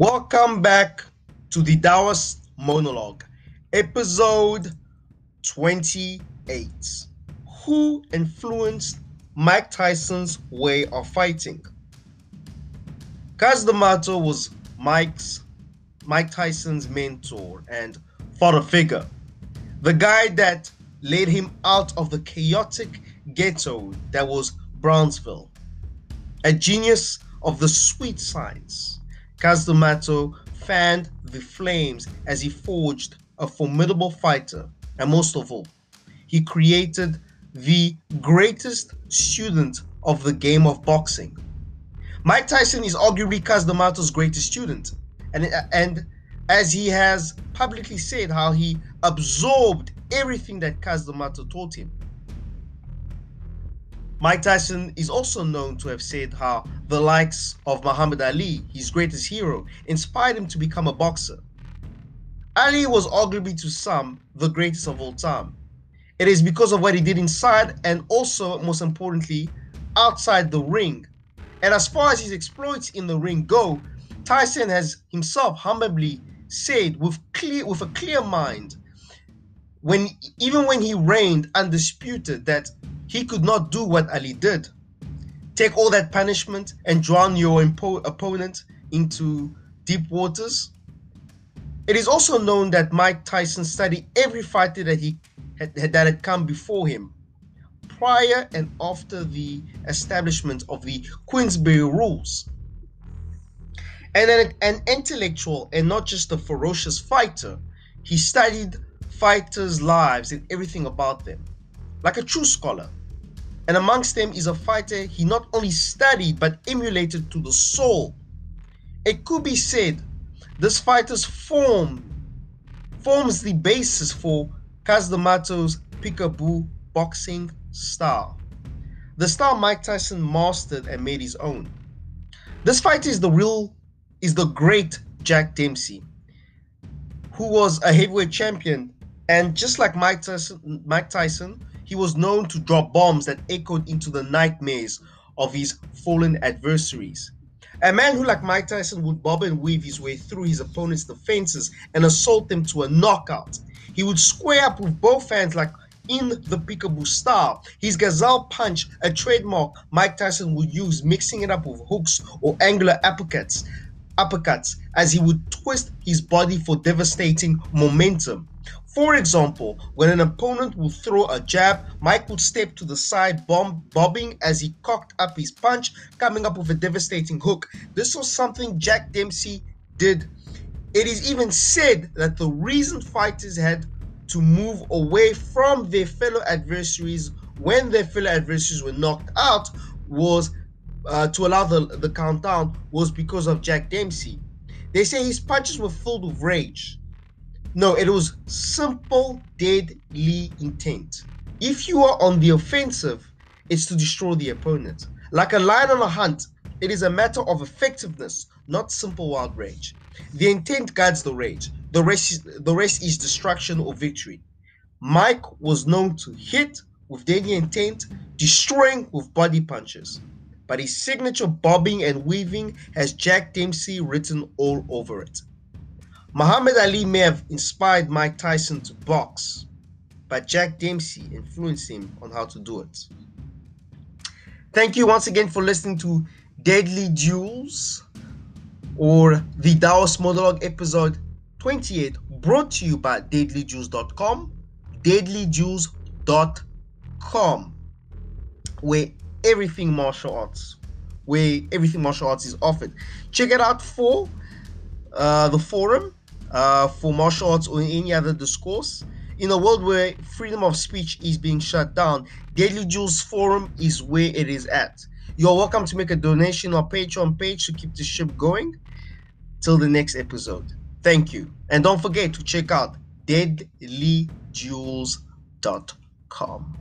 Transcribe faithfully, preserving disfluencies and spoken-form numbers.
Welcome back to the Daoist Monologue, episode twenty-eight. Who influenced Mike Tyson's way of fighting? Cus D'Amato was Mike's, Mike Tyson's mentor and father figure, the guy that led him out of the chaotic ghetto that was Brownsville. A genius of the sweet science, Cus D'Amato fanned the flames as he forged a formidable fighter, and most of all, he created the greatest student of the game of boxing. Mike Tyson is arguably Cus D'Amato's greatest student, and, and as he has publicly said, how he absorbed everything that Cus D'Amato taught him. Mike Tyson is also known to have said how the likes of Muhammad Ali, his greatest hero, inspired him to become a boxer. Ali was arguably to some the greatest of all time. It is because of what he did inside and also, most importantly, outside the ring. And as far as his exploits in the ring go, Tyson has himself humbly said with clear, with a clear mind, when even when he reigned undisputed, that he could not do what Ali did. Take all that punishment and drown your opponent into deep waters. It is also known that Mike Tyson studied every fighter that he had, that had come before him, prior and after the establishment of the Queensberry rules. And an, an intellectual and not just a ferocious fighter, he studied fighters' lives and everything about them, like a true scholar. And amongst them is a fighter he not only studied but emulated to the soul. It could be said this fighter's form forms the basis for Cus D'Amato's peekaboo boxing style, the style Mike Tyson mastered and made his own. This fighter is the real, is the great Jack Dempsey, who was a heavyweight champion, and just like Mike Tyson, Mike Tyson. He was known to drop bombs that echoed into the nightmares of his fallen adversaries. A man who, like Mike Tyson, would bob and weave his way through his opponent's defenses and assault them to a knockout. He would square up with both hands like in the peekaboo style. His gazelle punch, a trademark Mike Tyson would use, mixing it up with hooks or angular uppercuts, uppercuts as he would twist his body for devastating momentum. For example, when an opponent would throw a jab, Mike would step to the side, bomb, bobbing as he cocked up his punch, coming up with a devastating hook. This was something Jack Dempsey did. It is even said that the reason fighters had to move away from their fellow adversaries when their fellow adversaries were knocked out was uh, to allow the, the countdown was because of Jack Dempsey. They say his punches were filled with rage. No, it was simple, deadly intent. If you are on the offensive, it's to destroy the opponent. Like a lion on a hunt, it is a matter of effectiveness, not simple wild rage. The intent guides the rage. The rest is, the rest is destruction or victory. Mike was known to hit with deadly intent, destroying with body punches. But his signature bobbing and weaving has Jack Dempsey written all over it. Muhammad Ali may have inspired Mike Tyson to box, but Jack Dempsey influenced him on how to do it. Thank you once again for listening to Deadly Duels, or the Daoist Monologue, episode twenty-eight, brought to you by Deadly Duels dot com, Deadly Duels dot com, where everything martial arts, where everything martial arts is offered. Check it out for uh, the forum. Uh, for martial arts or any other discourse. In a world where freedom of speech is being shut down, Deadly Duels Forum is where it is at. You're welcome to make a donation or Patreon page to keep the ship going till the next episode. Thank you. And don't forget to check out Deadly Duels dot com.